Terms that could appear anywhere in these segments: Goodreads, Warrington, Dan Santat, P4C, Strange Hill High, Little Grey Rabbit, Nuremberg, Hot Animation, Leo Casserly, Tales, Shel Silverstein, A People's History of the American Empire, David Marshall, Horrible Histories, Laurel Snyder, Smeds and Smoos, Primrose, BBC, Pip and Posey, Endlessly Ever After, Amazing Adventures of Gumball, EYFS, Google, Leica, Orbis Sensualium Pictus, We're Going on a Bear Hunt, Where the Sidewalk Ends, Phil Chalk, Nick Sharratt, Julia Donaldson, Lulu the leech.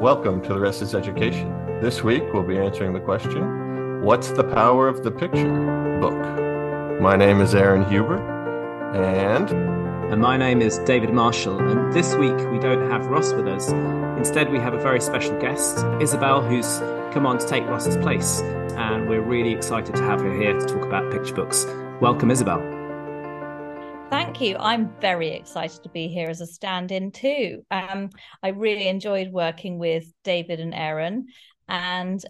Welcome to The Rest is Education. This week, we'll be answering the question, what's the power of the picture book? My name is Aaron Huber, and my name is David Marshall, and this week we don't have Ross with us. Instead, we have a very special guest, Isabel, who's come on to take Ross's place, and we're really excited to have her here to talk about picture books. Welcome, Isabel. Thank you. I'm very excited to be here as a stand-in too. I really enjoyed working with David and Aaron. And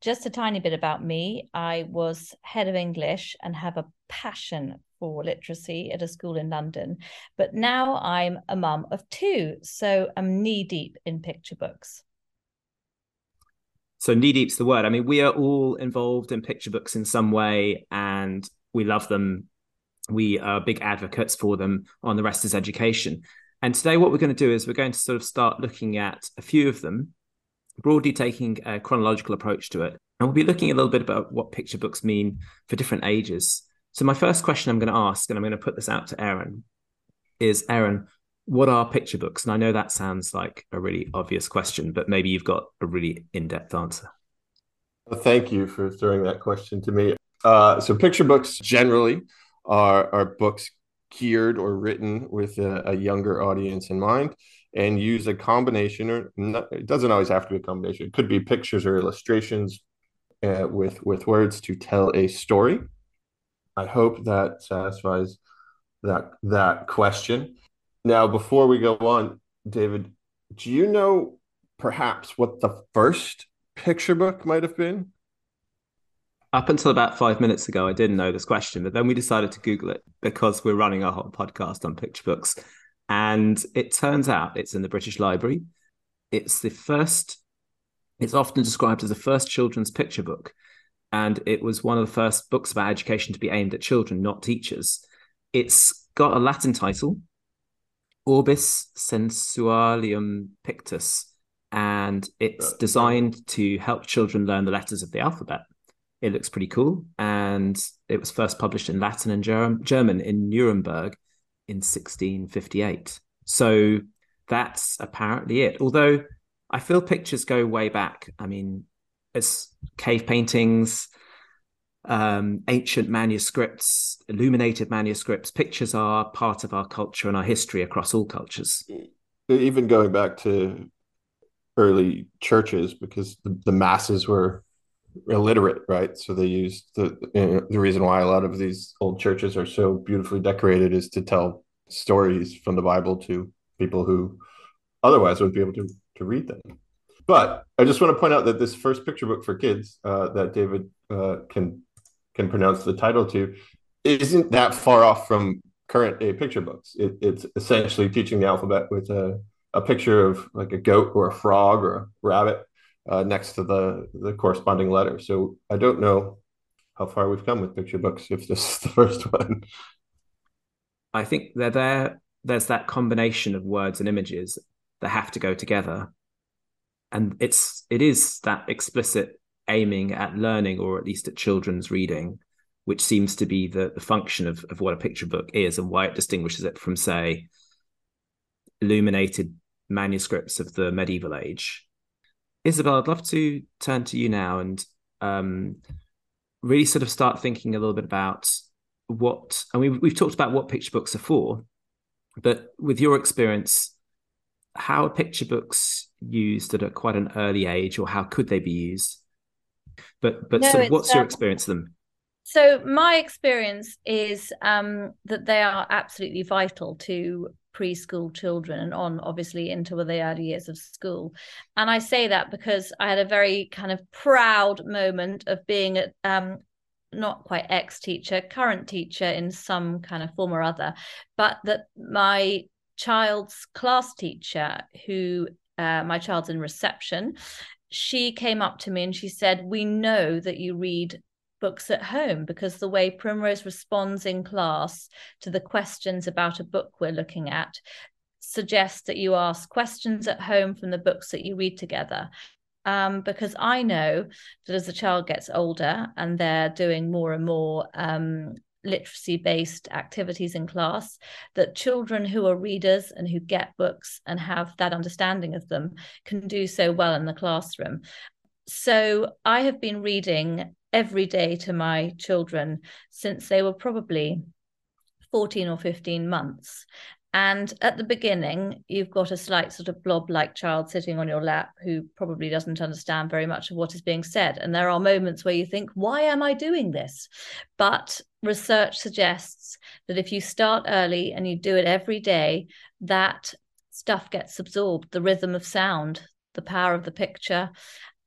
just a tiny bit about me. I was head of English and have a passion for literacy at a school in London. But now I'm a mum of two, so I'm knee-deep in picture books. So knee-deep's the word. I mean, we are all involved in picture books in some way, and we love them. We are big advocates for them on The Rest is Education. And today what we're going to do is we're going to sort of start looking at a few of them, broadly taking a chronological approach to it. And we'll be looking a little bit about what picture books mean for different ages. So my first question I'm going to ask, and I'm going to put this out to Aaron, is, Aaron, what are picture books? And I know that sounds like a really obvious question, but maybe you've got a really in-depth answer. Well, thank you for throwing that question to me. So picture books generally are books geared or written with a younger audience in mind and use a combination, or not, it doesn't always have to be a combination. It could be pictures or illustrations with words to tell a story. I hope that satisfies that question. Now, before we go on, David, do you know perhaps what the first picture book might have been? Up until about 5 minutes ago, I didn't know this question, but then we decided to Google it because we're running our whole podcast on picture books. And it turns out it's in the British Library. It's often described as the first children's picture book. And it was one of the first books about education to be aimed at children, not teachers. It's got a Latin title, Orbis Sensualium Pictus, and it's designed to help children learn the letters of the alphabet. It looks pretty cool. And it was first published in Latin and German in Nuremberg in 1658. So that's apparently it. Although I feel pictures go way back. I mean, it's cave paintings, ancient manuscripts, illuminated manuscripts. Pictures are part of our culture and our history across all cultures. Even going back to early churches, because the masses were illiterate, right? So they used the reason why a lot of these old churches are so beautifully decorated is to tell stories from the Bible to people who otherwise would be able to read them. But I just want to point out that this first picture book for kids that David can pronounce the title to isn't that far off from current day picture books. It's essentially teaching the alphabet with a picture of like a goat or a frog or a rabbit next to the corresponding letter. So I don't know how far we've come with picture books if this is the first one. I think there's that combination of words and images that have to go together. And it is that explicit aiming at learning, or at least at children's reading, which seems to be the function of what a picture book is and why it distinguishes it from, say, illuminated manuscripts of the medieval age. Isabel, I'd love to turn to you now and really sort of start thinking a little bit about we've talked about what picture books are for, but with your experience, how are picture books used at quite an early age, or how could they be used? What's your experience of them? So my experience is that they are absolutely vital to preschool children and on, obviously, into the early years of school. And I say that because I had a very kind of proud moment of being at not quite ex-teacher, current teacher in some kind of form or other, but that my child's class teacher, who my child's in reception, she came up to me and she said, "We know that you read books at home because the way Primrose responds in class to the questions about a book we're looking at suggests that you ask questions at home from the books that you read together." Because I know that as the child gets older and they're doing more and more literacy-based activities in class, that children who are readers and who get books and have that understanding of them can do so well in the classroom. So I have been reading every day to my children since they were probably 14 or 15 months. And at the beginning, you've got a slight sort of blob-like child sitting on your lap who probably doesn't understand very much of what is being said. And there are moments where you think, why am I doing this? But research suggests that if you start early and you do it every day, that stuff gets absorbed, the rhythm of sound, the power of the picture,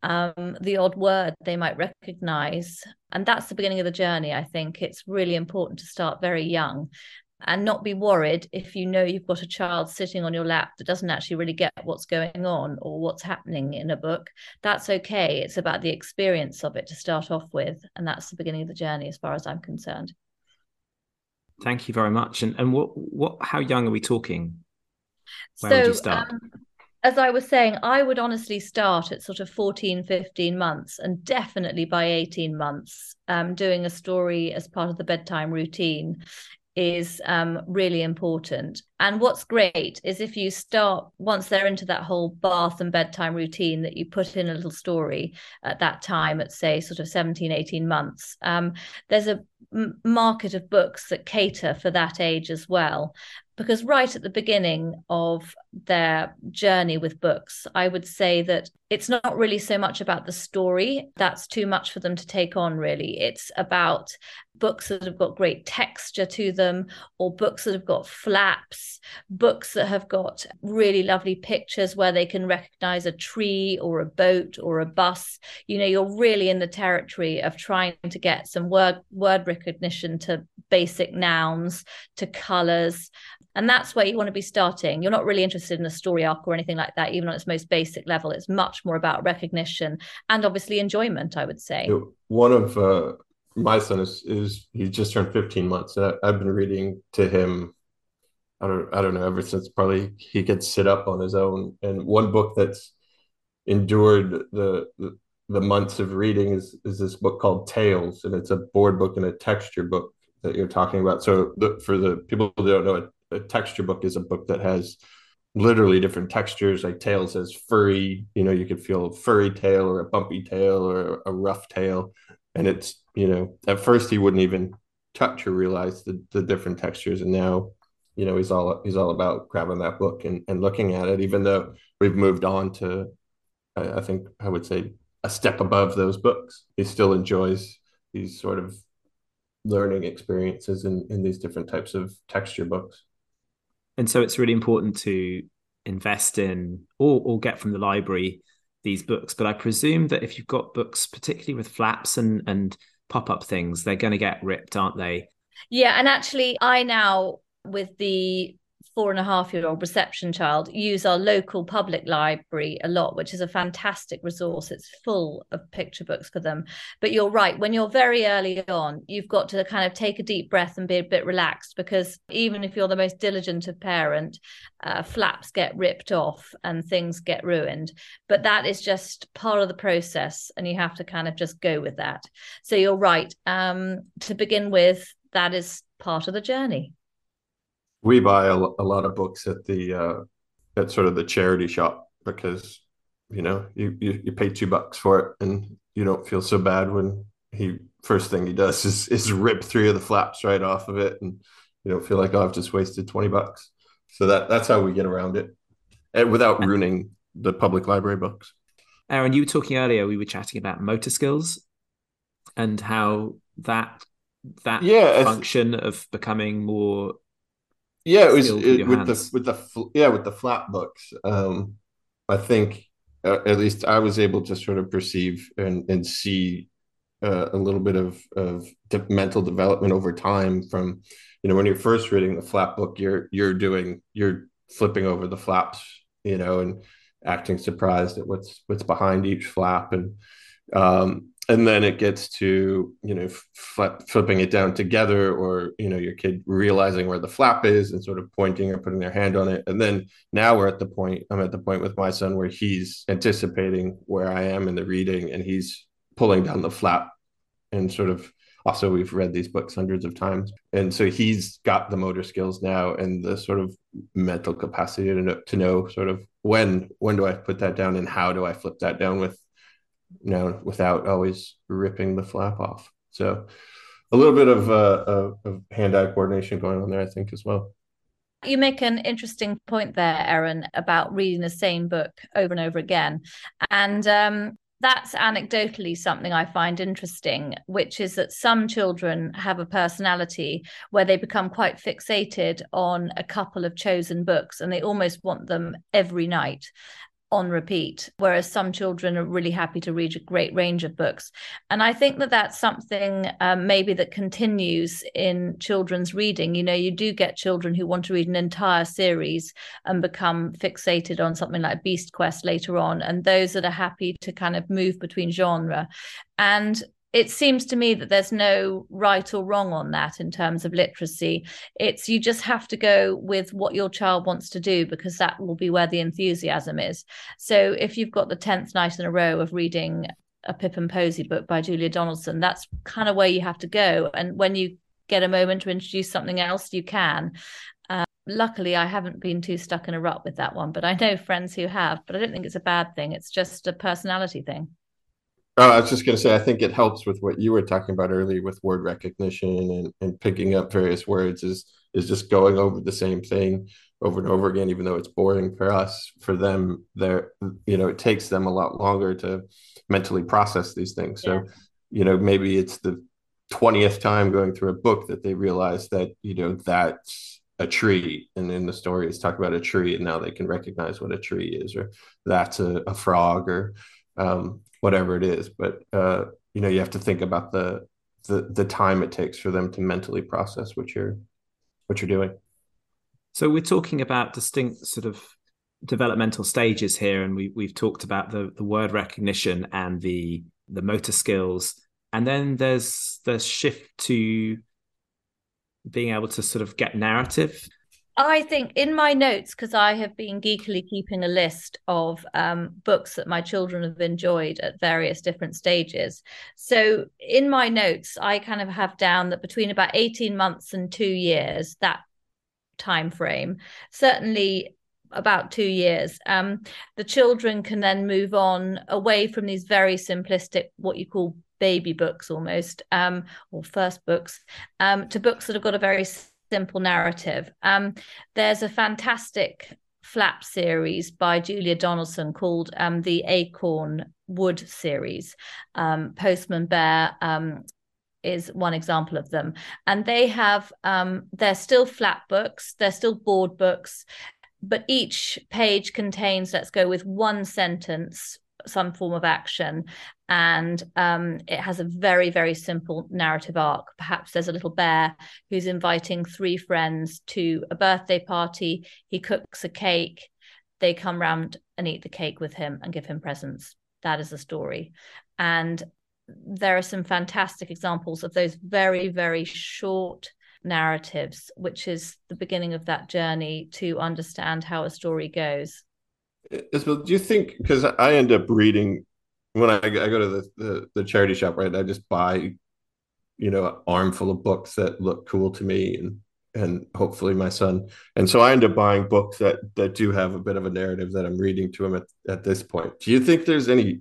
the odd word they might recognize. And that's the beginning of the journey, I think. It's really important to start very young and not be worried if you know you've got a child sitting on your lap that doesn't actually really get what's going on or what's happening in a book. That's okay. It's about the experience of it to start off with. And that's the beginning of the journey as far as I'm concerned. Thank you very much. And how young are we talking? Where would you start? As I was saying, I would honestly start at sort of 14, 15 months and definitely by 18 months. Doing a story as part of the bedtime routine is really important. And what's great is if you start, once they're into that whole bath and bedtime routine, that you put in a little story at that time, at say sort of 17, 18 months. There's a market of books that cater for that age as well, because right at the beginning of their journey with books, I would say that it's not really so much about the story. That's too much for them to take on, really. It's about books that have got great texture to them, or books that have got flaps, books that have got really lovely pictures where they can recognize a tree or a boat or a bus. You know, you're really in the territory of trying to get some word recognition to basic nouns, to colors. And that's where you want to be starting. You're not really interested in a story arc or anything like that, even on its most basic level. It's much more about recognition and obviously enjoyment, I would say. One of my son is he just turned 15 months. And I've been reading to him, I don't know, ever since probably he could sit up on his own. And one book that's endured the months of reading is this book called Tales. And it's a board book and a texture book that you're talking about. So for the people who don't know it, a texture book is a book that has literally different textures. Like Tails has furry, you know, you could feel a furry tail or a bumpy tail or a rough tail. And it's, you know, at first he wouldn't even touch or realize the different textures. And now, you know, he's all about grabbing that book and looking at it, even though we've moved on to, I think I would say, a step above those books. He still enjoys these sort of learning experiences in these different types of texture books. And so it's really important to invest in or get from the library these books. But I presume that if you've got books, particularly with flaps and pop-up things, they're going to get ripped, aren't they? Yeah. And actually, I now, with the 4.5-year-old reception child, use our local public library a lot, which is a fantastic resource. It's full of picture books for them. But you're right, when you're very early on, you've got to kind of take a deep breath and be a bit relaxed, because even if you're the most diligent of parent, flaps get ripped off and things get ruined. But that is just part of the process, and you have to kind of just go with that. So you're right. To begin with, that is part of the journey. We buy a lot of books at the at sort of the charity shop, because, you know, you pay $2 for it and you don't feel so bad when he first thing he does is rip 3 of the flaps right off of it, and you don't feel like, oh, I've just wasted $20. So that's how we get around it, and without ruining the public library books. Aaron, you were talking earlier. We were chatting about motor skills and how that function of becoming more. Yeah, it was with the flap books. I think at least I was able to sort of perceive and see a little bit of mental development over time. From, you know, when you're first reading the flap book, you're flipping over the flaps, you know, and acting surprised at what's behind each flap, and then it gets to, you know, flipping it down together, or, you know, your kid realizing where the flap is and sort of pointing or putting their hand on it. And then now I'm at the point with my son where he's anticipating where I am in the reading, and he's pulling down the flap and sort of Also, we've read these books hundreds of times. And so he's got the motor skills now and the sort of mental capacity to know sort of when do I put that down and how do I flip that down with, you know, without always ripping the flap off. So a little bit of hand-eye coordination going on there, I think, as well. You make an interesting point there, Aaron, about reading the same book over and over again. And that's anecdotally something I find interesting, which is that some children have a personality where they become quite fixated on a couple of chosen books and they almost want them every night on repeat, whereas some children are really happy to read a great range of books. And I think that that's something maybe that continues in children's reading. You know, you do get children who want to read an entire series and become fixated on something like Beast Quest later on, and those that are happy to kind of move between genre. And it seems to me that there's no right or wrong on that in terms of literacy. It's you just have to go with what your child wants to do, because that will be where the enthusiasm is. So if you've got the 10th night in a row of reading a Pip and Posey book by Julia Donaldson, that's kind of where you have to go. And when you get a moment to introduce something else, you can. Luckily, I haven't been too stuck in a rut with that one, but I know friends who have, but I don't think it's a bad thing. It's just a personality thing. Oh, I was just going to say, I think it helps with what you were talking about earlier with word recognition and picking up various words is just going over the same thing over and over again, even though it's boring for us. For them, it takes them a lot longer to mentally process these things. So, maybe it's the 20th time going through a book that they realize that, that's a tree. And in the story, it's talking about a tree, and now they can recognize what a tree is, or that's a frog, or whatever it is. But, you have to think about the time it takes for them to mentally process what you're doing. So we're talking about distinct sort of developmental stages here. And we've talked about the word recognition and the motor skills. And then there's the shift to being able to sort of get narrative. I think in my notes, because I have been geekily keeping a list of books that my children have enjoyed at various different stages. So in my notes, I kind of have down that between about 18 months and 2 years, that time frame, certainly about 2 years, the children can then move on away from these very simplistic, what you call baby books almost, or first books, to books that have got a very simple narrative. There's a fantastic flap series by Julia Donaldson called the Acorn Wood series. Postman Bear is one example of them. And they have, they're still flap books, they're still board books, but each page contains, let's go with one sentence, some form of action, and it has a very, very simple narrative arc. Perhaps there's a little bear who's inviting 3 friends to a birthday party. He cooks a cake. They come round and eat the cake with him and give him presents. That is the story. And there are some fantastic examples of those very, very short narratives, which is the beginning of that journey to understand how a story goes. Isabel, do you think, because I end up reading when I go to the charity shop, right? I just buy, an armful of books that look cool to me and hopefully my son. And so I end up buying books that do have a bit of a narrative that I'm reading to him at this point. Do you think there's any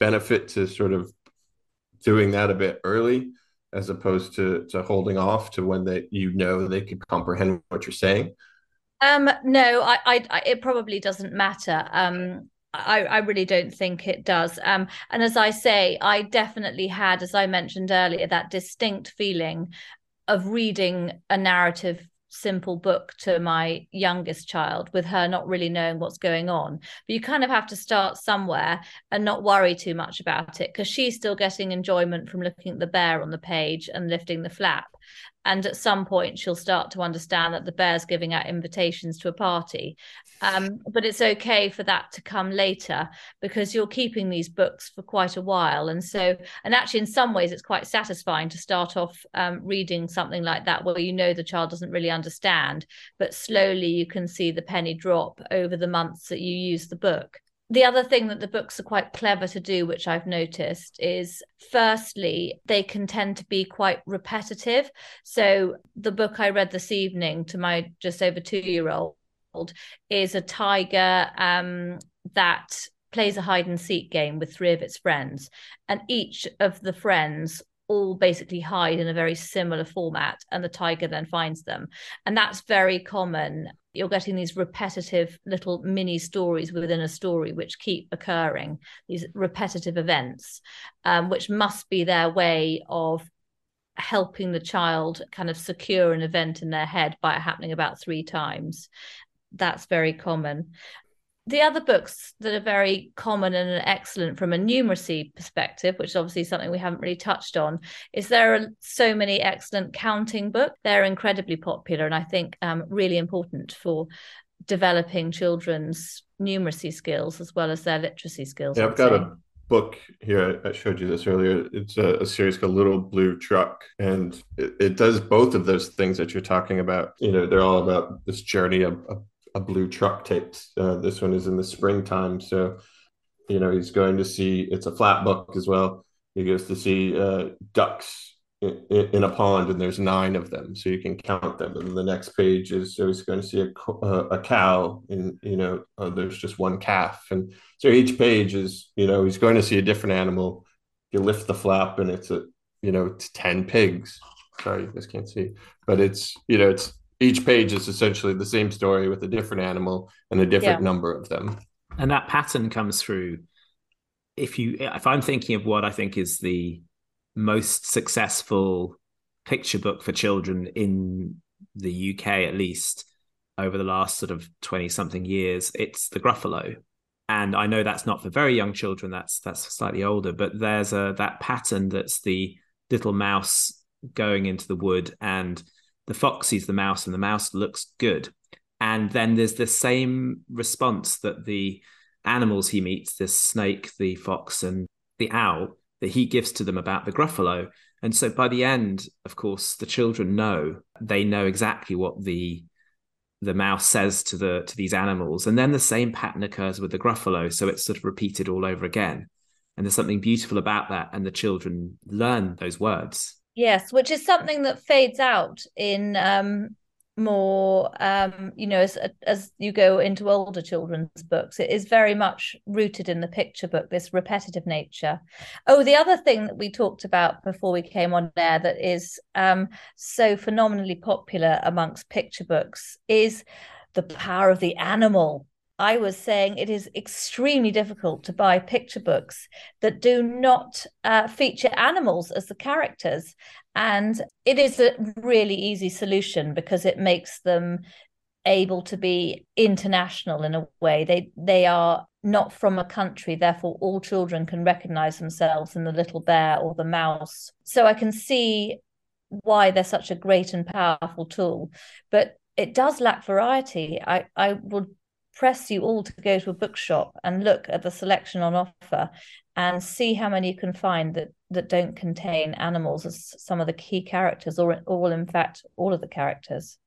benefit to sort of doing that a bit early as opposed to holding off to when they can comprehend what you're saying? No, I it probably doesn't matter. I really don't think it does. And as I say, I definitely had, as I mentioned earlier, that distinct feeling of reading a narrative simple book to my youngest child with her not really knowing what's going on. But you kind of have to start somewhere and not worry too much about it, because she's still getting enjoyment from looking at the bear on the page and lifting the flap. And at some point she'll start to understand that the bear's giving out invitations to a party. But it's okay for that to come later, because you're keeping these books for quite a while. And so, and actually in some ways it's quite satisfying to start off reading something like that where the child doesn't really understand, but slowly you can see the penny drop over the months that you use the book. The other thing that the books are quite clever to do, which I've noticed, is firstly, they can tend to be quite repetitive. So the book I read this evening to my just over 2-year-old is a tiger that plays a hide and seek game with 3 of its friends. And each of the friends all basically hide in a very similar format, and the tiger then finds them. And that's very common. You're getting these repetitive little mini stories within a story which keep occurring, these repetitive events, which must be their way of helping the child kind of secure an event in their head by it happening about 3 times. That's very common. The other books that are very common and excellent from a numeracy perspective, which is obviously something we haven't really touched on, is there are so many excellent counting books. They're incredibly popular and I think really important for developing children's numeracy skills as well as their literacy skills. Yeah, I've got a book here. I showed you this earlier. It's a series called Little Blue Truck, and it does both of those things that you're talking about. You know, they're all about this journey of a blue truck takes. This one is in the springtime, so you know he's going to see. It's a flat book as well. He goes to see ducks in a pond, and there's 9 of them, so you can count them. And the next page is so he's going to see a cow, and you know there's just 1 calf. And so each page is you know he's going to see a different animal. You lift the flap, and it's it's 10 pigs. Sorry, you guys can't see, but it's. Each page is essentially the same story with a different animal and a different number of them. And that pattern comes through. If I'm thinking of what I think is the most successful picture book for children in the UK, at least over the last sort of 20 something years, it's The Gruffalo. And I know that's not for very young children. That's slightly older, but there's that pattern. That's the little mouse going into the wood, and the fox sees the mouse and the mouse looks good. And then there's the same response that the animals he meets, the snake, the fox and the owl, that he gives to them about the Gruffalo. And so by the end, of course, the children know, they know exactly what the mouse says to these animals. And then the same pattern occurs with the Gruffalo. So it's sort of repeated all over again. And there's something beautiful about that. And the children learn those words. Yes, which is something that fades out in more, as you go into older children's books. It is very much rooted in the picture book, this repetitive nature. Oh, the other thing that we talked about before we came on air that is so phenomenally popular amongst picture books is the power of the animal. I was saying it is extremely difficult to buy picture books that do not feature animals as the characters. And it is a really easy solution because it makes them able to be international in a way. They are not from a country, therefore all children can recognize themselves in the little bear or the mouse. So I can see why they're such a great and powerful tool, but it does lack variety. I would press you all to go to a bookshop and look at the selection on offer and see how many you can find that don't contain animals as some of the key characters or in fact all of the characters.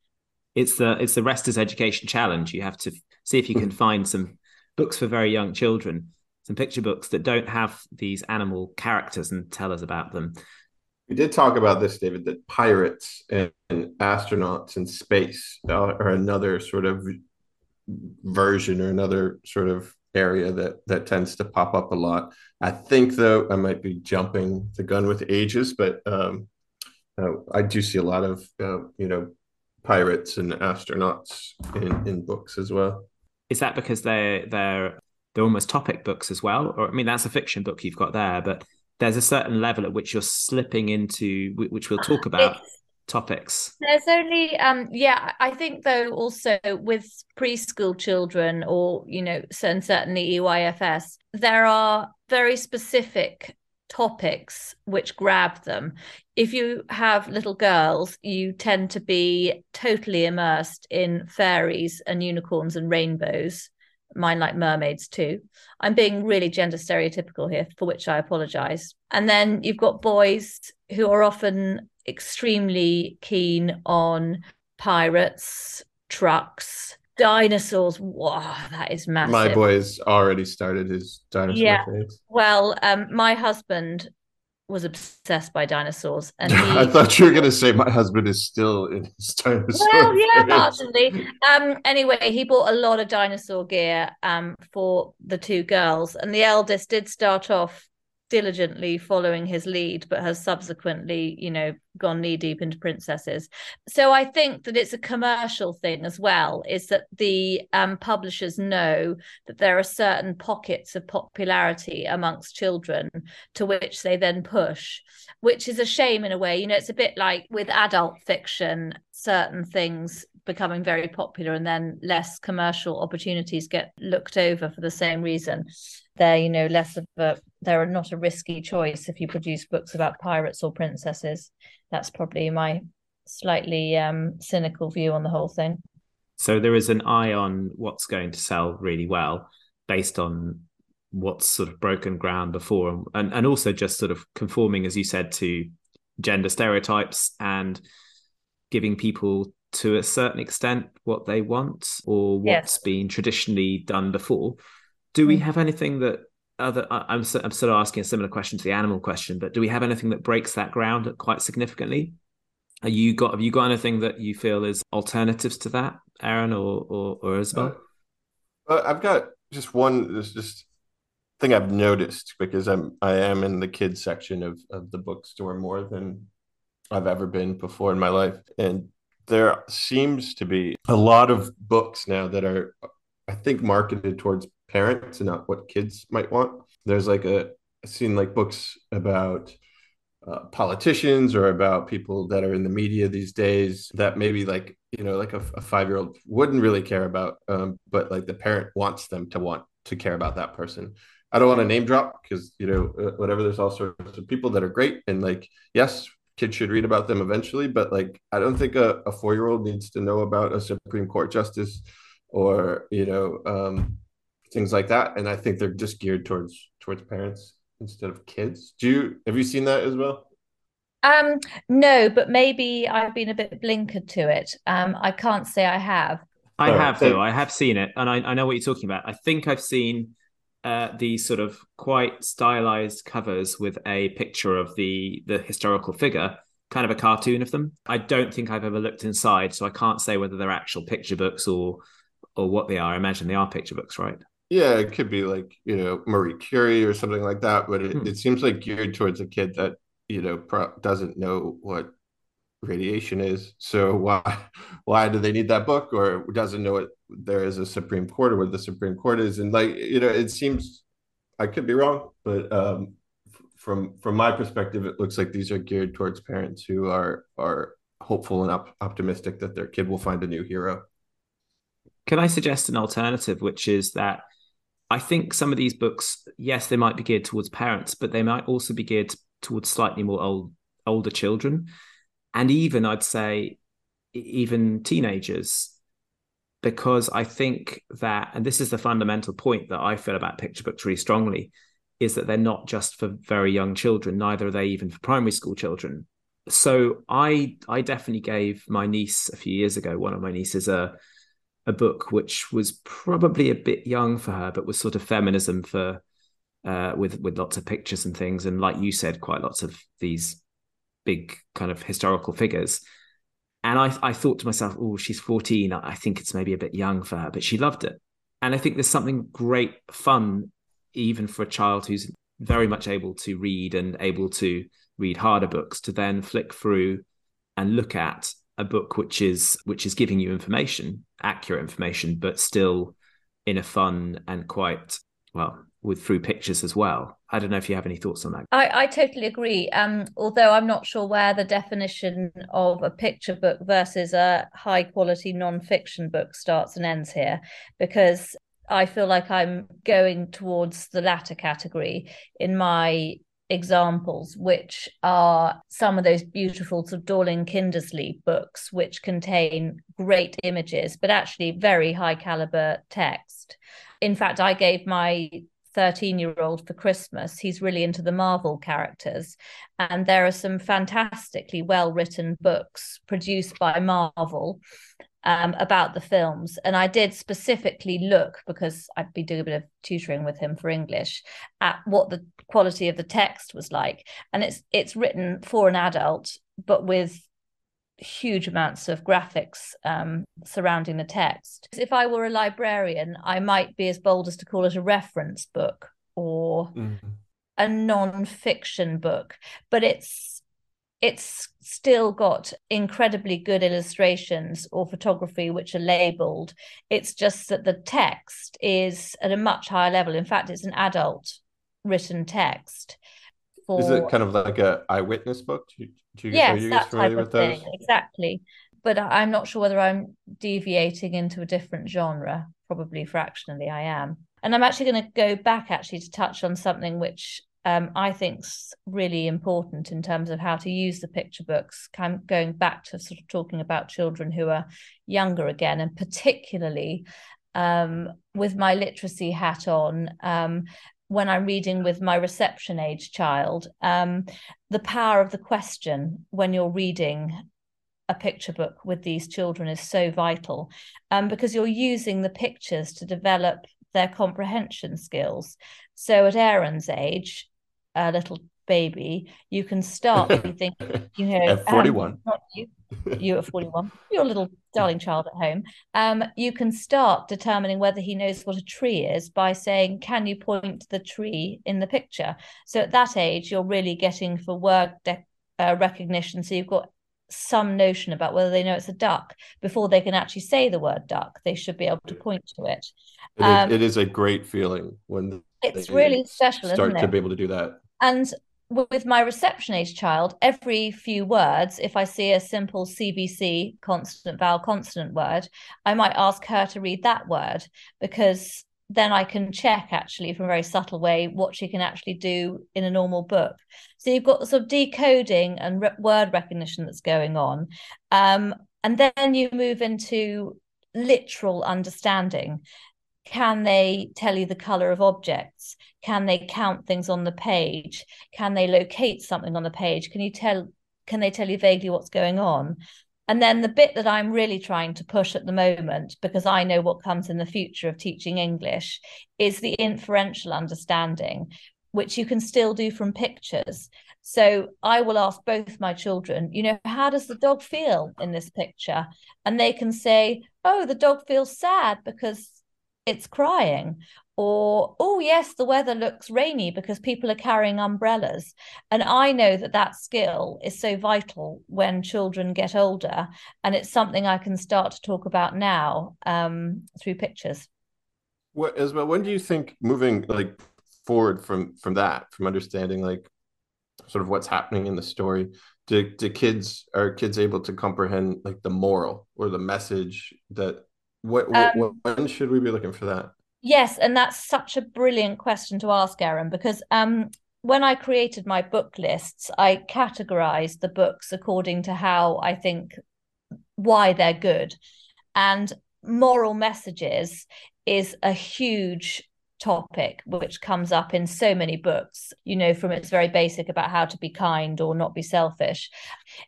It's the Rest is Education challenge. You have to see if you can find some books for very young children, some picture books that don't have these animal characters and tell us about them. We did talk about this, David, that pirates and astronauts in space are another sort of version or another sort of area that tends to pop up a lot. I think, though, I might be jumping the gun with ages, but I do see a lot of pirates and astronauts in books as well. Is that because they're almost topic books as well? Or I mean, that's a fiction book you've got there, but there's a certain level at which you're slipping into, which we'll talk about. Topics. There's only I think though also with preschool children or certainly EYFS, there are very specific topics which grab them. If you have little girls, you tend to be totally immersed in fairies and unicorns and rainbows. Mine like mermaids too. I'm being really gender stereotypical here, for which I apologize. And then you've got boys who are often extremely keen on pirates, trucks, Dinosaurs. Wow, that is massive. My boy's already started his dinosaur phase. Well, my husband was obsessed by dinosaurs. And he... I thought you were going to say my husband is still in his dinosaur phase. Yeah, partially. Anyway, he bought a lot of dinosaur gear for the two girls. And the eldest did start off diligently following his lead, but has subsequently, you know, gone knee deep into princesses. So I think that it's a commercial thing as well, is that the publishers know that there are certain pockets of popularity amongst children to which they then push, which is a shame in a way. You know, it's a bit like with adult fiction, certain things becoming very popular and then less commercial opportunities get looked over for the same reason. They're, you know, less of a, they're not a risky choice if you produce books about pirates or princesses. That's probably my slightly cynical view on the whole thing. So there is an eye on what's going to sell really well based on what's sort of broken ground before, and also just sort of conforming, as you said, to gender stereotypes and giving people to a certain extent what they want or what's been traditionally done before. Do we have anything that I'm sort of asking a similar question to the animal question, but do we have anything that breaks that ground quite significantly? Have you got anything that you feel is alternatives to that, Aaron or Isabel? I've got just one thing I've noticed, because I am in the kids section of the bookstore more than I've ever been before in my life, and there seems to be a lot of books now that are, I think, marketed towards parents and not what kids might want. There's like I've seen like books about politicians or about people that are in the media these days that maybe like, you know, like a 5-year-old wouldn't really care about, but like the parent wants them to want to care about that person. I don't want to name drop because, you know, whatever, there's all sorts of people that are great and like, yes, kids should read about them eventually, but like, I don't think a 4-year-old needs to know about a Supreme Court justice or, you know, things like that. And I think they're just geared towards parents instead of kids. Have you seen that as well? No, but maybe I've been a bit blinkered to it. I can't say I have. I have seen it, and I know what you're talking about. I think I've seen the sort of quite stylized covers with a picture of the historical figure, kind of a cartoon of them. I don't think I've ever looked inside, so I can't say whether they're actual picture books or what they are. I imagine they are picture books, right? Yeah, it could be like, you know, Marie Curie or something like that, but it seems like geared towards a kid that, you know, doesn't know what radiation is, so why do they need that book, or doesn't know what there is a Supreme Court or what the Supreme Court is. And like, you know, it seems, I could be wrong, but from my perspective, it looks like these are geared towards parents who are hopeful and optimistic that their kid will find a new hero. Can I suggest an alternative, which is that I think some of these books, yes, they might be geared towards parents, but they might also be geared towards slightly more older children. And even, I'd say, even teenagers, because I think that, and this is the fundamental point that I feel about picture books really strongly, is that they're not just for very young children, neither are they even for primary school children. So I definitely gave my niece a few years ago, one of my nieces, a book which was probably a bit young for her, but was sort of feminism for with lots of pictures and things, and like you said, quite lots of these big kind of historical figures. And I thought to myself, oh, she's 14, I think it's maybe a bit young for her, but she loved it. And I think there's something great fun even for a child who's very much able to read and able to read harder books, to then flick through and look at a book which is giving you information, accurate information, but still in a fun and quite, well, with through pictures as well. I don't know if you have any thoughts on that. I totally agree. Although I'm not sure where the definition of a picture book versus a high quality non-fiction book starts and ends here, because I feel like I'm going towards the latter category in my examples, which are some of those beautiful sort of Dorling Kindersley books, which contain great images, but actually very high caliber text. In fact, I gave my 13-year-old for Christmas, he's really into the Marvel characters, and there are some fantastically well-written books produced by Marvel about the films. And I did specifically look, because I'd be doing a bit of tutoring with him for English, at what the quality of the text was like. And it's written for an adult, but with huge amounts of graphics surrounding the text. If I were a librarian, I might be as bold as to call it a reference book or a non-fiction book, but it's still got incredibly good illustrations or photography which are labelled. It's just that the text is at a much higher level. In fact, it's an adult written text. Is it kind of like an eyewitness book? Yes, are you that familiar type of with those? Thing, exactly. But I'm not sure whether I'm deviating into a different genre. Probably fractionally I am. And I'm actually going to go back to touch on something which I think's really important in terms of how to use the picture books. I'm going back to sort of talking about children who are younger again, and particularly with my literacy hat on, when I'm reading with my reception age child, the power of the question when you're reading a picture book with these children is so vital, because you're using the pictures to develop their comprehension skills. So at Aaron's age, a little baby, you can start thinking, at 41. You at 41, your little darling child at home, you can start determining whether he knows what a tree is by saying, can you point to the tree in the picture? So at that age, you're really getting for word recognition. So you've got some notion about whether they know it's a duck. Before they can actually say the word duck, they should be able to point to it. It is a great feeling when it's really special, start isn't it? To be able to do that. And with my reception age child, every few words, if I see a simple CVC, consonant, vowel, consonant word, I might ask her to read that word, because then I can check actually from a very subtle way what she can actually do in a normal book. So you've got sort of decoding and word recognition that's going on. And then you move into literal understanding. Can they tell you the color of objects? Can they count things on the page? Can they locate something on the page? Can they tell you vaguely what's going on? And then the bit that I'm really trying to push at the moment, because I know what comes in the future of teaching English, is the inferential understanding, which you can still do from pictures. So I will ask both my children, how does the dog feel in this picture? And they can say, oh, the dog feels sad because it's crying, or, oh yes, the weather looks rainy because people are carrying umbrellas. And I know that that skill is so vital when children get older, and it's something I can start to talk about now through pictures. Isabel, when do you think, moving like forward from that, from understanding like sort of what's happening in the story, are kids able to comprehend like the moral or the message? That when should we be looking for that? Yes, and that's such a brilliant question to ask, Aaron, because when I created my book lists, I categorized the books according to how I think why they're good. And moral messages is a huge topic which comes up in so many books, from its very basic about how to be kind or not be selfish.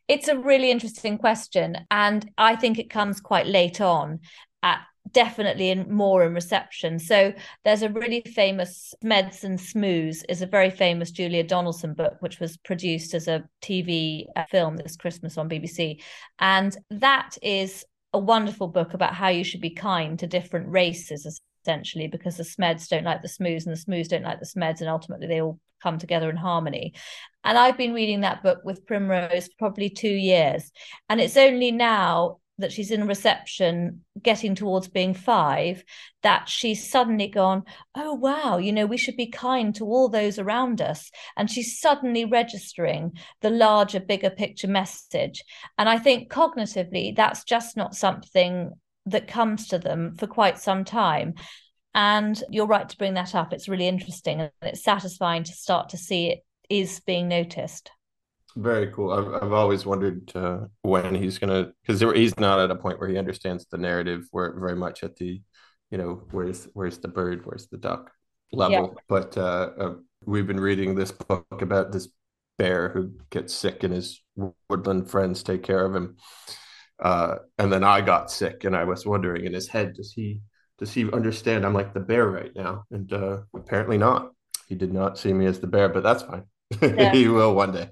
It's a really interesting question, and I think it comes quite late on. Definitely in reception. So there's a really famous Smeds and Smoos is a very famous Julia Donaldson book, which was produced as a TV film this Christmas on BBC. And that is a wonderful book about how you should be kind to different races, essentially, because the Smeds don't like the Smoos and the Smoos don't like the Smeds, and ultimately they all come together in harmony. And I've been reading that book with Primrose for probably 2 years. And it's only now that she's in reception, getting towards being 5, that she's suddenly gone, oh, wow, we should be kind to all those around us. And she's suddenly registering the larger, bigger picture message. And I think cognitively, that's just not something that comes to them for quite some time. And you're right to bring that up. It's really interesting, and it's satisfying to start to see it is being noticed. Very cool. I've always wondered when he's gonna, because he's not at a point where he understands the narrative. We're very much at the, where's the bird, where's the duck level. Yeah. But we've been reading this book about this bear who gets sick and his woodland friends take care of him, And then I got sick, and I was wondering in his head, does he understand I'm like the bear right now? And apparently not. He did not see me as the bear, but that's fine. Yeah. He will one day.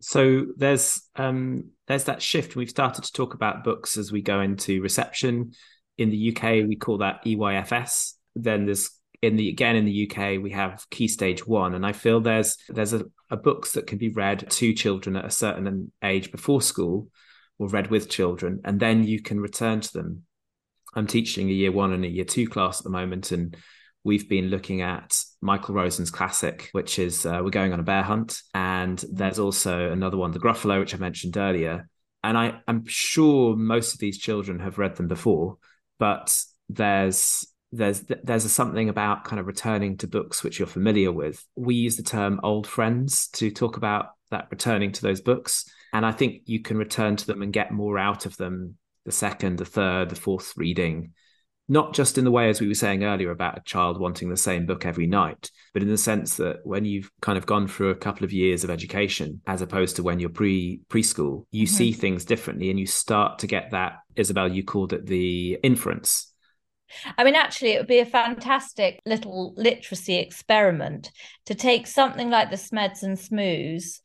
So there's that shift. We've started to talk about books as we go into reception. In the UK, we call that EYFS. Then there's in the UK, we have Key Stage 1. And I feel there's a books that can be read to children at a certain age before school, or read with children, and then you can return to them. I'm teaching a year 1 and a year 2 class at the moment, and we've been looking at Michael Rosen's classic, which is We're Going on a Bear Hunt. And there's also another one, The Gruffalo, which I mentioned earlier. And I'm sure most of these children have read them before, but there's something about kind of returning to books which you're familiar with. We use the term old friends to talk about that returning to those books. And I think you can return to them and get more out of them the second, the third, the fourth reading. Not just in the way, as we were saying earlier, about a child wanting the same book every night, but in the sense that when you've kind of gone through a couple of years of education, as opposed to when you're preschool, you mm-hmm. see things differently, and you start to get that, Isabel, you called it the inference. I mean, actually, it would be a fantastic little literacy experiment to take something like the Smeds and Smoos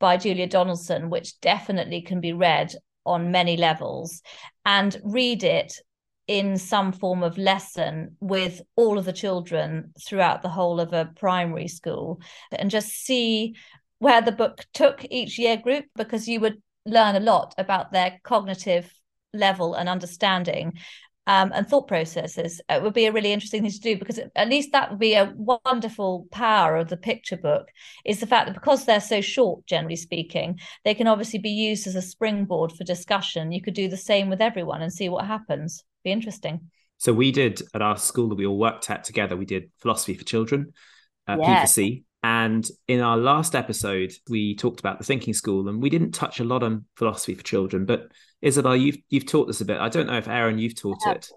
by Julia Donaldson, which definitely can be read on many levels, and read it in some form of lesson with all of the children throughout the whole of a primary school, and just see where the book took each year group, because you would learn a lot about their cognitive level and understanding and thought processes. It would be a really interesting thing to do, because at least that would be a wonderful power of the picture book, is the fact that because they're so short, generally speaking, they can obviously be used as a springboard for discussion. You could do the same with everyone and see what happens. Be interesting. So we did at our school that we all worked at together, we did Philosophy for Children, P4C. And in our last episode, we talked about the thinking school, and we didn't touch a lot on Philosophy for Children. But Isabel, you've taught this a bit. I don't know if Aaron, you've taught it.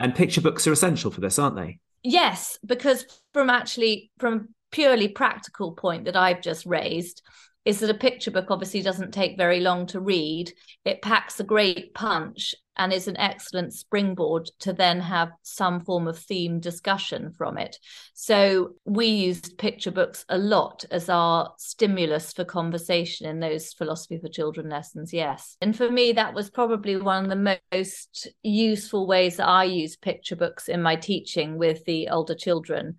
And picture books are essential for this, aren't they? Yes, because from a purely practical point that I've just raised, is that a picture book obviously doesn't take very long to read. It packs a great punch and is an excellent springboard to then have some form of theme discussion from it. So we used picture books a lot as our stimulus for conversation in those Philosophy for Children lessons, yes. And for me, that was probably one of the most useful ways that I use picture books in my teaching with the older children,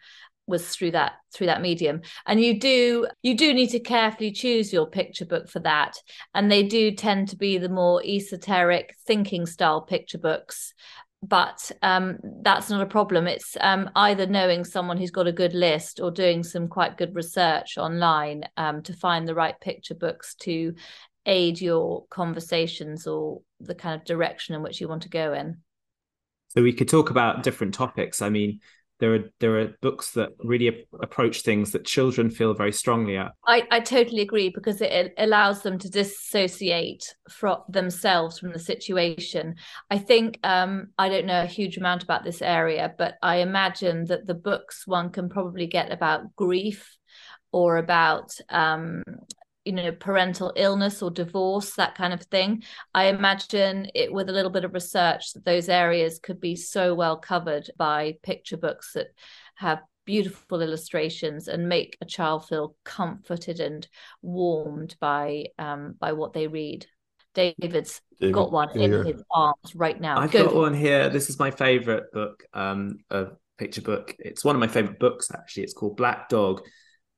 was through that medium. And you do need to carefully choose your picture book for that, and they do tend to be the more esoteric thinking style picture books, but that's not a problem. It's either knowing someone who's got a good list or doing some quite good research online to find the right picture books to aid your conversations or the kind of direction in which you want to go in. So we could talk about different topics. I mean, there are books that really approach things that children feel very strongly at. I totally agree, because it allows them to dissociate from themselves, from the situation. I think, I don't know a huge amount about this area, but I imagine that the books one can probably get about grief, or about parental illness or divorce, that kind of thing. I imagine it, with a little bit of research, that those areas could be so well covered by picture books that have beautiful illustrations and make a child feel comforted and warmed by what they read. David's got one in his arms right now. I've got one here. This is my favorite book, a picture book. It's one of my favorite books, actually. It's called Black Dog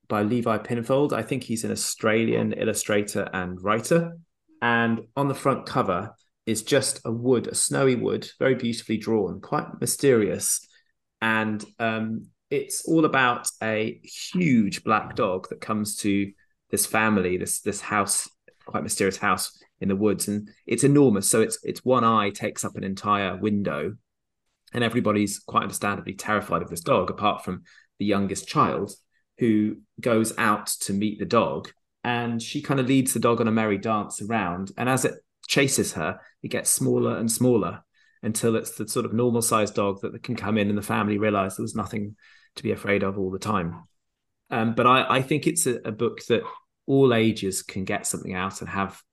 by Levi Pinfold. I think he's an Australian illustrator and writer. And on the front cover is just a snowy wood, very beautifully drawn, quite mysterious. And it's all about a huge black dog that comes to this family, this house, quite mysterious house in the woods. And it's enormous. So it's one eye takes up an entire window. And everybody's quite understandably terrified of this dog, apart from the youngest child, who goes out to meet the dog, and she kind of leads the dog on a merry dance around. And as it chases her, it gets smaller and smaller until it's the sort of normal sized dog that can come in, and the family realize there was nothing to be afraid of all the time. But I think it's a book that all ages can get something out and have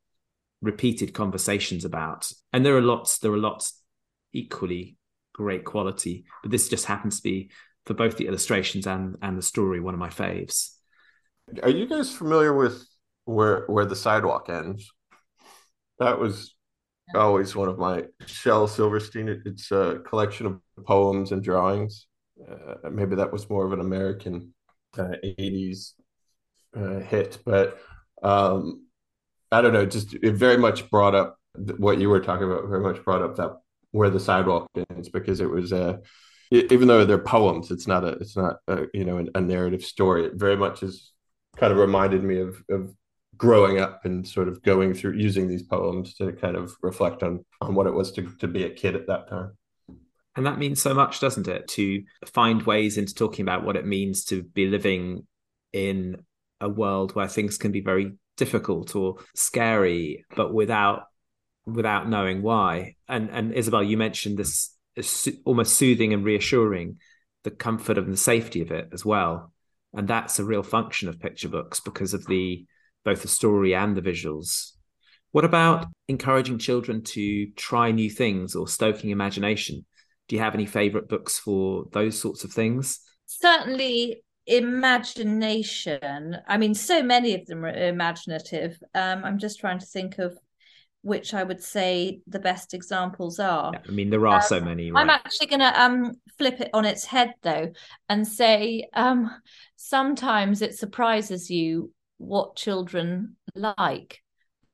repeated conversations about. And there are lots equally great quality, but this just happens to be, for both the illustrations and the story, one of my faves. Are you guys familiar with Where the Sidewalk Ends? That was always one of my Shel Silverstein. It's a collection of poems and drawings. Maybe that was more of an American 80s hit, but I don't know, just it very much brought up what you were talking about, very much brought up that Where the Sidewalk Ends, because it was even though they're poems, it's not a, you know, a narrative story. It very much is kind of reminded me of growing up and sort of going through, using these poems to kind of reflect on what it was to be a kid at that time. And that means so much, doesn't it? To find ways into talking about what it means to be living in a world where things can be very difficult or scary, but without knowing why. And Isabel, you mentioned this almost soothing and reassuring, the comfort and the safety of it as well. And that's a real function of picture books because of both the story and the visuals. What about encouraging children to try new things or stoking imagination? Do you have any favorite books for those sorts of things? Certainly imagination. I mean, so many of them are imaginative. I'm just trying to think of which I would say the best examples are. Yeah, I mean, there are so many. Right? I'm actually going to flip it on its head, though, and say sometimes it surprises you what children like.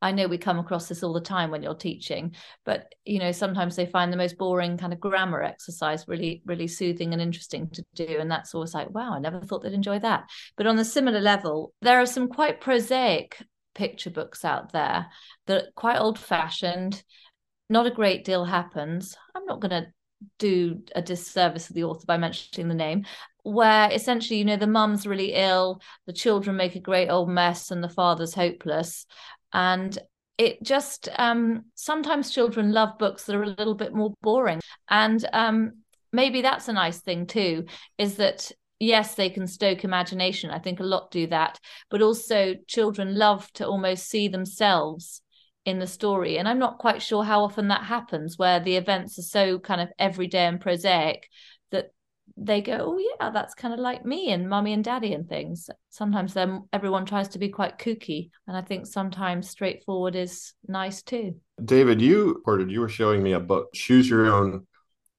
I know we come across this all the time when you're teaching, but, you know, sometimes they find the most boring kind of grammar exercise really, really soothing and interesting to do. And that's always like, wow, I never thought they'd enjoy that. But on a similar level, there are some quite prosaic picture books out there that are quite old fashioned. Not a great deal happens. I'm not going to do a disservice to the author by mentioning the name, where essentially, you know, the mum's really ill, the children make a great old mess, and the father's hopeless. And it just sometimes children love books that are a little bit more boring. And maybe that's a nice thing too, is that yes, they can stoke imagination. I think a lot do that, but also children love to almost see themselves in the story. And I'm not quite sure how often that happens, where the events are so kind of everyday and prosaic that they go, oh yeah, that's kind of like me and mummy and daddy and things. Sometimes everyone tries to be quite kooky, and I think sometimes straightforward is nice too. David, you were showing me a book, Choose Your Own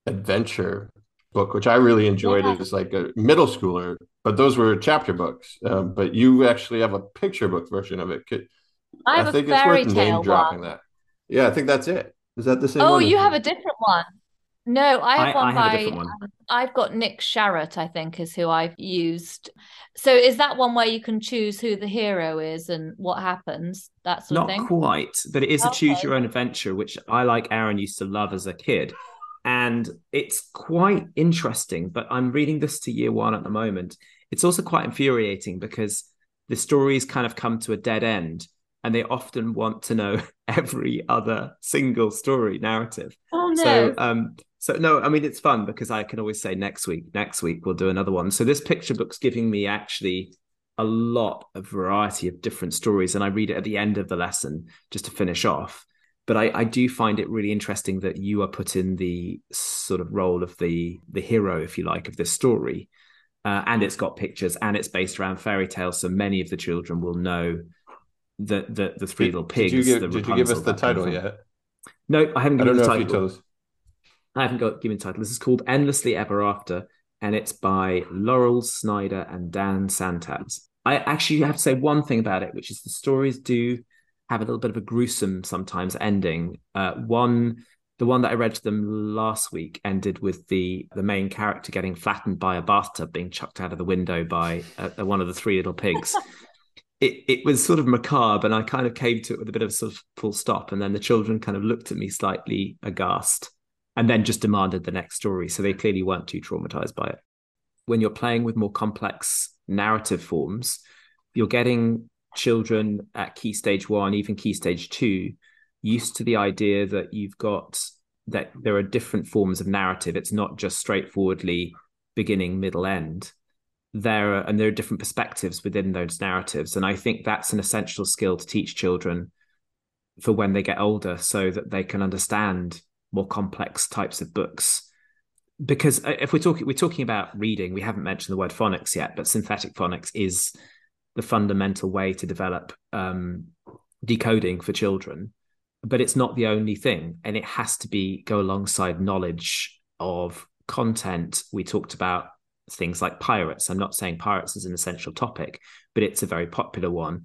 Adventure book, which I really enjoyed as like a middle schooler, but those were chapter books. But you actually have a picture book version of it. I think it's worth name dropping that. Yeah, I think that's it. Is that the same one? Oh, you have a different one. No, I have one. I've got Nick Sharratt, I think, is who I've used. So is that one where you can choose who the hero is and what happens? That sort of thing? Not quite, but it is a choose your own adventure, which I, like Aaron, used to love as a kid. And it's quite interesting, but I'm reading this to year one at the moment. It's also quite infuriating because the stories kind of come to a dead end and they often want to know every other single story narrative. Oh, no. So no, I mean, it's fun because I can always say next week we'll do another one. So this picture book's giving me actually a lot of variety of different stories, and I read it at the end of the lesson just to finish off. But I do find it really interesting that you are put in the sort of role of the hero, if you like, of this story. And it's got pictures and it's based around fairy tales. So many of the children will know the three little pigs. Did you give us the title yet? No, I haven't given the title. I don't know if you told us. I haven't given the title. This is called Endlessly Ever After, and it's by Laurel Snyder and Dan Santat. I actually have to say one thing about it, which is the stories do have a little bit of a gruesome sometimes ending. The one that I read to them last week ended with the main character getting flattened by a bathtub, being chucked out of the window by one of the three little pigs. It was sort of macabre, and I kind of came to it with a bit of sort of full stop, and then the children kind of looked at me slightly aghast and then just demanded the next story. So they clearly weren't too traumatized by it. When you're playing with more complex narrative forms, you're getting children at key stage one, even key stage two, used to the idea that that there are different forms of narrative. It's not just straightforwardly beginning, middle, end. There are different perspectives within those narratives. And I think that's an essential skill to teach children for when they get older, so that they can understand more complex types of books. Because if we're talking about reading, we haven't mentioned the word phonics yet, but synthetic phonics is the fundamental way to develop decoding for children. But it's not the only thing, and it has to go alongside knowledge of content. We talked about things like pirates. I'm not saying pirates is an essential topic, but it's a very popular one.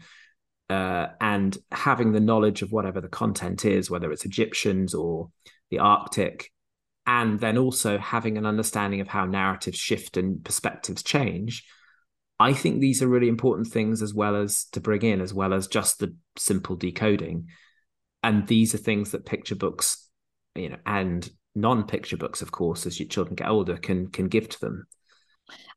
And having the knowledge of whatever the content is, whether it's Egyptians or the Arctic, and then also having an understanding of how narratives shift and perspectives change. I think these are really important things as well as to bring in, as well as just the simple decoding. And these are things that picture books, and non-picture books, of course, as your children get older, can give to them.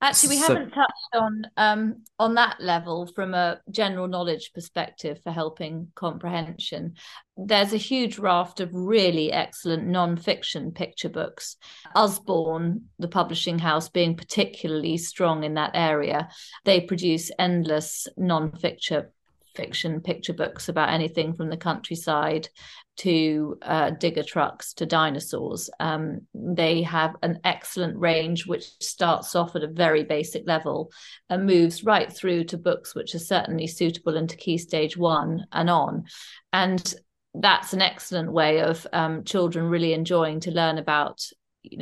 Actually, we haven't touched on that level from a general knowledge perspective for helping comprehension. There's a huge raft of really excellent non-fiction picture books. Usborne, the publishing house, being particularly strong in that area. They produce endless non-fiction picture books about anything from the countryside to digger trucks to dinosaurs. They have an excellent range which starts off at a very basic level and moves right through to books which are certainly suitable into key stage 1 and on. And that's an excellent way of children really enjoying to learn about,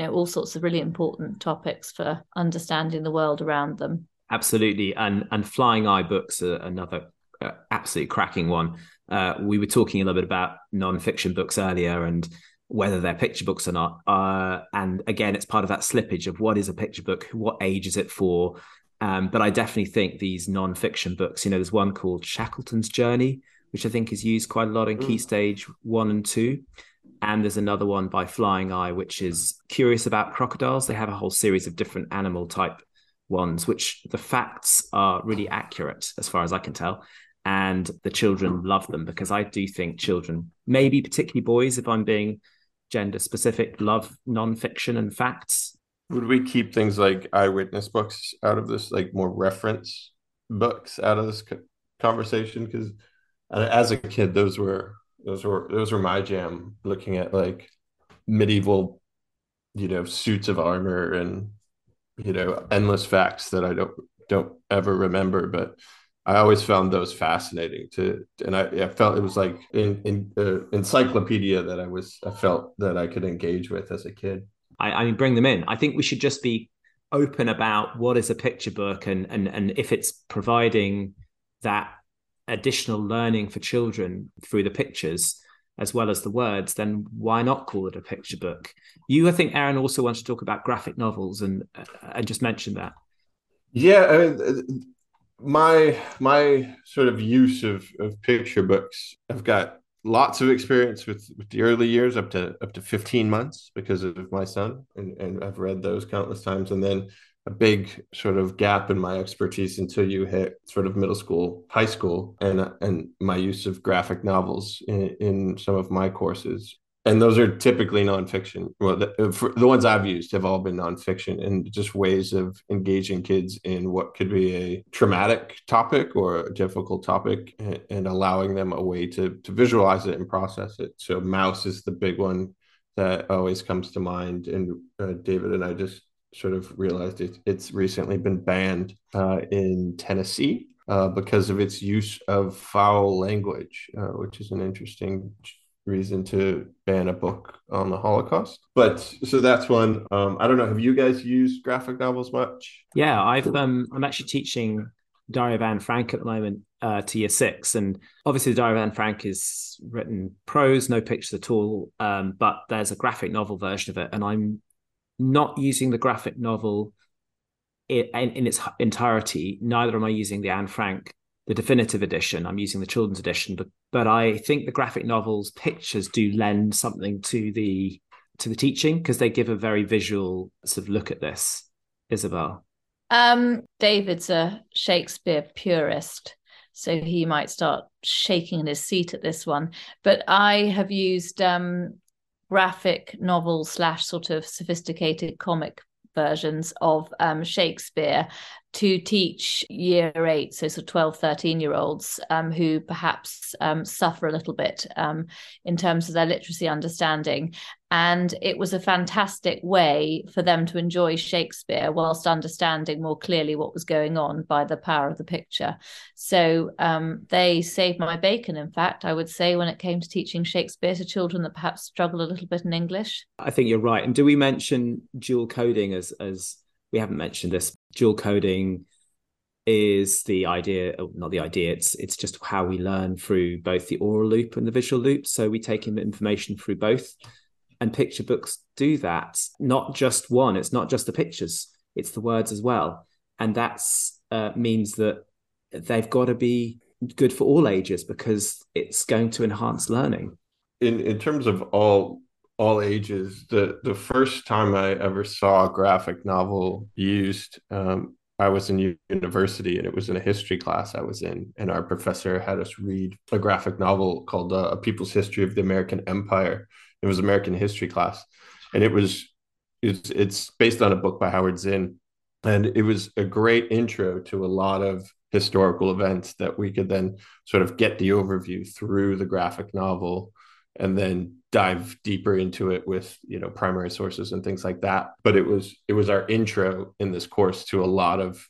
all sorts of really important topics for understanding the world around them. Absolutely. And Flying Eye Books are another absolutely cracking one. We were talking a little bit about non-fiction books earlier and whether they're picture books or not. And again, it's part of that slippage of what is a picture book, what age is it for? But I definitely think these non-fiction books, there's one called Shackleton's Journey, which I think is used quite a lot in key stage 1 and 2. And there's another one by Flying Eye, which is Curious About Crocodiles. They have a whole series of different animal type ones, which the facts are really accurate as far as I can tell. And the children love them, because I do think children, maybe particularly boys, if I'm being gender specific, love nonfiction and facts. Would we keep things like eyewitness books out of this, like more reference books out of this conversation? Because as a kid, those were my jam. Looking at like medieval, suits of armor and endless facts that I don't ever remember, but I always found those fascinating and I felt it was like an encyclopedia that I felt that I could engage with as a kid. I mean, bring them in. I think we should just be open about what is a picture book and if it's providing that additional learning for children through the pictures as well as the words, then why not call it a picture book? I think Aaron also wants to talk about graphic novels and just mention that. Yeah, I mean, my sort of use of picture books, I've got lots of experience with the early years up to 15 months because of my son, and I've read those countless times, and then a big sort of gap in my expertise until you hit sort of middle school, high school, and my use of graphic novels in some of my courses. And those are typically nonfiction. Well, the ones I've used have all been nonfiction, and just ways of engaging kids in what could be a traumatic topic or a difficult topic, and allowing them a way to visualize it and process it. So Maus is the big one that always comes to mind. And David and I just sort of realized it's recently been banned in Tennessee because of its use of foul language, which is an interesting reason to ban a book on the Holocaust. But so that's one. I don't know, have you guys used graphic novels much? Yeah, I'm actually teaching Diary of Anne Frank at the moment to year 6, and obviously the Diary of Anne Frank is written prose, no pictures at all, but there's a graphic novel version of it, and I'm not using the graphic novel in its entirety. Neither am I using the Anne Frank, the definitive edition. I'm using the children's edition, but I think the graphic novels pictures do lend something to the teaching, because they give a very visual sort of look at this. Isabel? David's a Shakespeare purist, so he might start shaking in his seat at this one. But I have used graphic novel / sort of sophisticated comic versions of Shakespeare to teach year 8, so sort of 12, 13-year-olds who perhaps suffer a little bit in terms of their literacy understanding. And it was a fantastic way for them to enjoy Shakespeare whilst understanding more clearly what was going on by the power of the picture. So they saved my bacon, in fact, I would say, when it came to teaching Shakespeare to children that perhaps struggle a little bit in English. I think you're right. And do we mention dual coding as we haven't mentioned this? Dual coding is the idea, not the idea, it's just how we learn through both the oral loop and the visual loop. So we take in information through both. And picture books do that, not just one. It's not just the pictures, it's the words as well. And that means that they've got to be good for all ages because it's going to enhance learning. In terms of all ages, the first time I ever saw a graphic novel used, I was in university, and it was in a history class I was in. And our professor had us read a graphic novel called A People's History of the American Empire. It was American history class, and it's based on a book by Howard Zinn, and it was a great intro to a lot of historical events that we could then sort of get the overview through the graphic novel and then dive deeper into it with, you know, primary sources and things like that. But it was our intro in this course to a lot of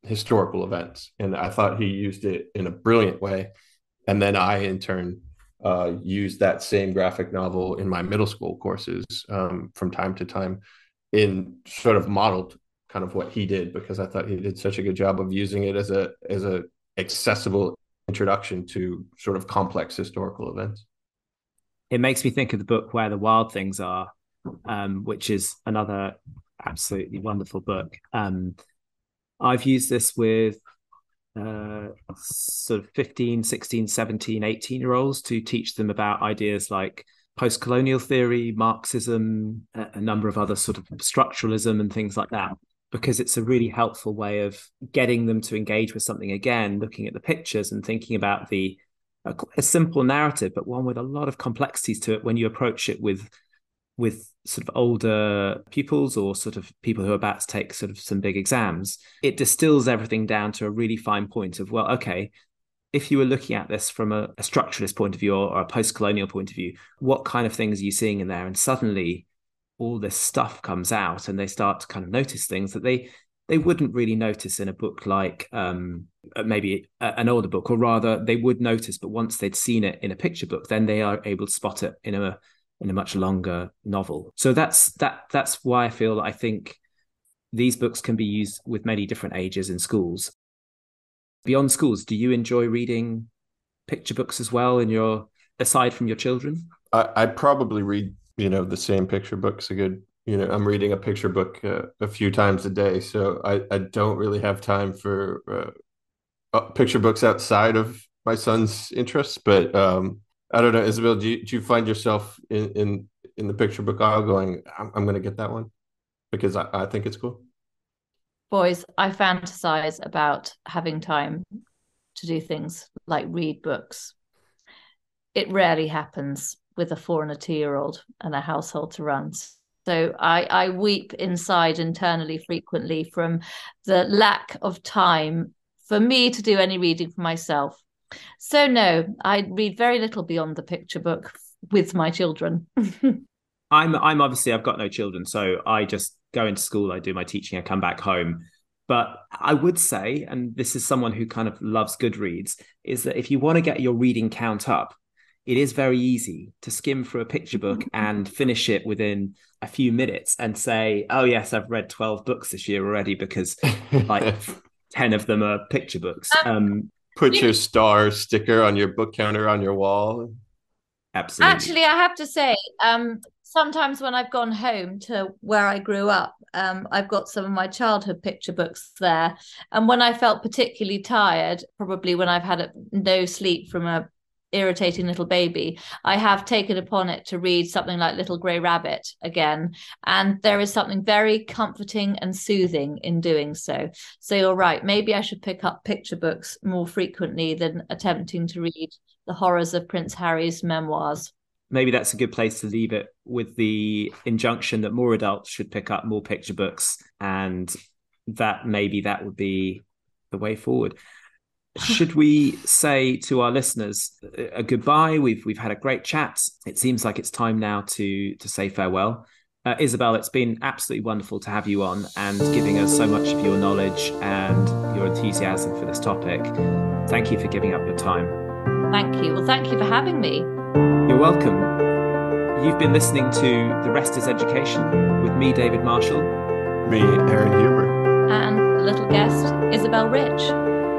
historical events, and I thought he used it in a brilliant way. And then I, in turn, use that same graphic novel in my middle school courses from time to time, in sort of modeled kind of what he did, because I thought he did such a good job of using it as a accessible introduction to sort of complex historical events. It makes me think of the book Where the Wild Things Are, which is another absolutely wonderful book. I've used this with sort of 15, 16, 17, 18-year-olds to teach them about ideas like post-colonial theory, Marxism, a number of other sort of structuralism and things like that, because it's a really helpful way of getting them to engage with something again, looking at the pictures and thinking about a simple narrative, but one with a lot of complexities to it when you approach it with sort of older pupils or sort of people who are about to take sort of some big exams. It distills everything down to a really fine point of, well, okay, if you were looking at this from a structuralist point of view or a post-colonial point of view, what kind of things are you seeing in there? And suddenly all this stuff comes out and they start to kind of notice things that they wouldn't really notice in a book like maybe an older book, or rather they would notice, but once they'd seen it in a picture book, then they are able to spot it in a much longer novel. So that's why I feel that I think these books can be used with many different ages in schools. Beyond schools, do you enjoy reading picture books as well, aside from your children? I probably read, the same picture books a good, I'm reading a picture book a few times a day. So I don't really have time for picture books outside of my son's interests, but I don't know, Isabel, do you find yourself in the picture book aisle going, I'm going to get that one because I think it's cool? Boys, I fantasize about having time to do things like read books. It rarely happens with a 4 and a 2-year-old and a household to run. So I weep inside internally frequently from the lack of time for me to do any reading for myself. So no, I read very little beyond the picture book with my children. I'm obviously, I've got no children, so I just go into school, I do my teaching, I come back home. But I would say, and this is someone who kind of loves Goodreads, is that if you want to get your reading count up, it is very easy to skim through a picture book and finish it within a few minutes and say, oh yes, I've read 12 books this year already because like 10 of them are picture books. Put your star sticker on your book counter on your wall. Absolutely. Actually, I have to say, sometimes when I've gone home to where I grew up, I've got some of my childhood picture books there. And when I felt particularly tired, probably when I've had no sleep from a irritating little baby, I have taken upon it to read something like Little Grey Rabbit again. And there is something very comforting and soothing in doing so. So you're right, maybe I should pick up picture books more frequently than attempting to read the horrors of Prince Harry's memoirs. Maybe that's a good place to leave it, with the injunction that more adults should pick up more picture books and that maybe that would be the way forward. Should we say to our listeners a goodbye? We've had a great chat. It seems like it's time now to say farewell. Isabel, it's been absolutely wonderful to have you on and giving us so much of your knowledge and your enthusiasm for this topic. Thank you for giving up your time. Thank you. Well, thank you for having me. You're welcome. You've been listening to The Rest is Education with me, David Marshall. Me, Aaron Huber. And little guest, Isabel Rich.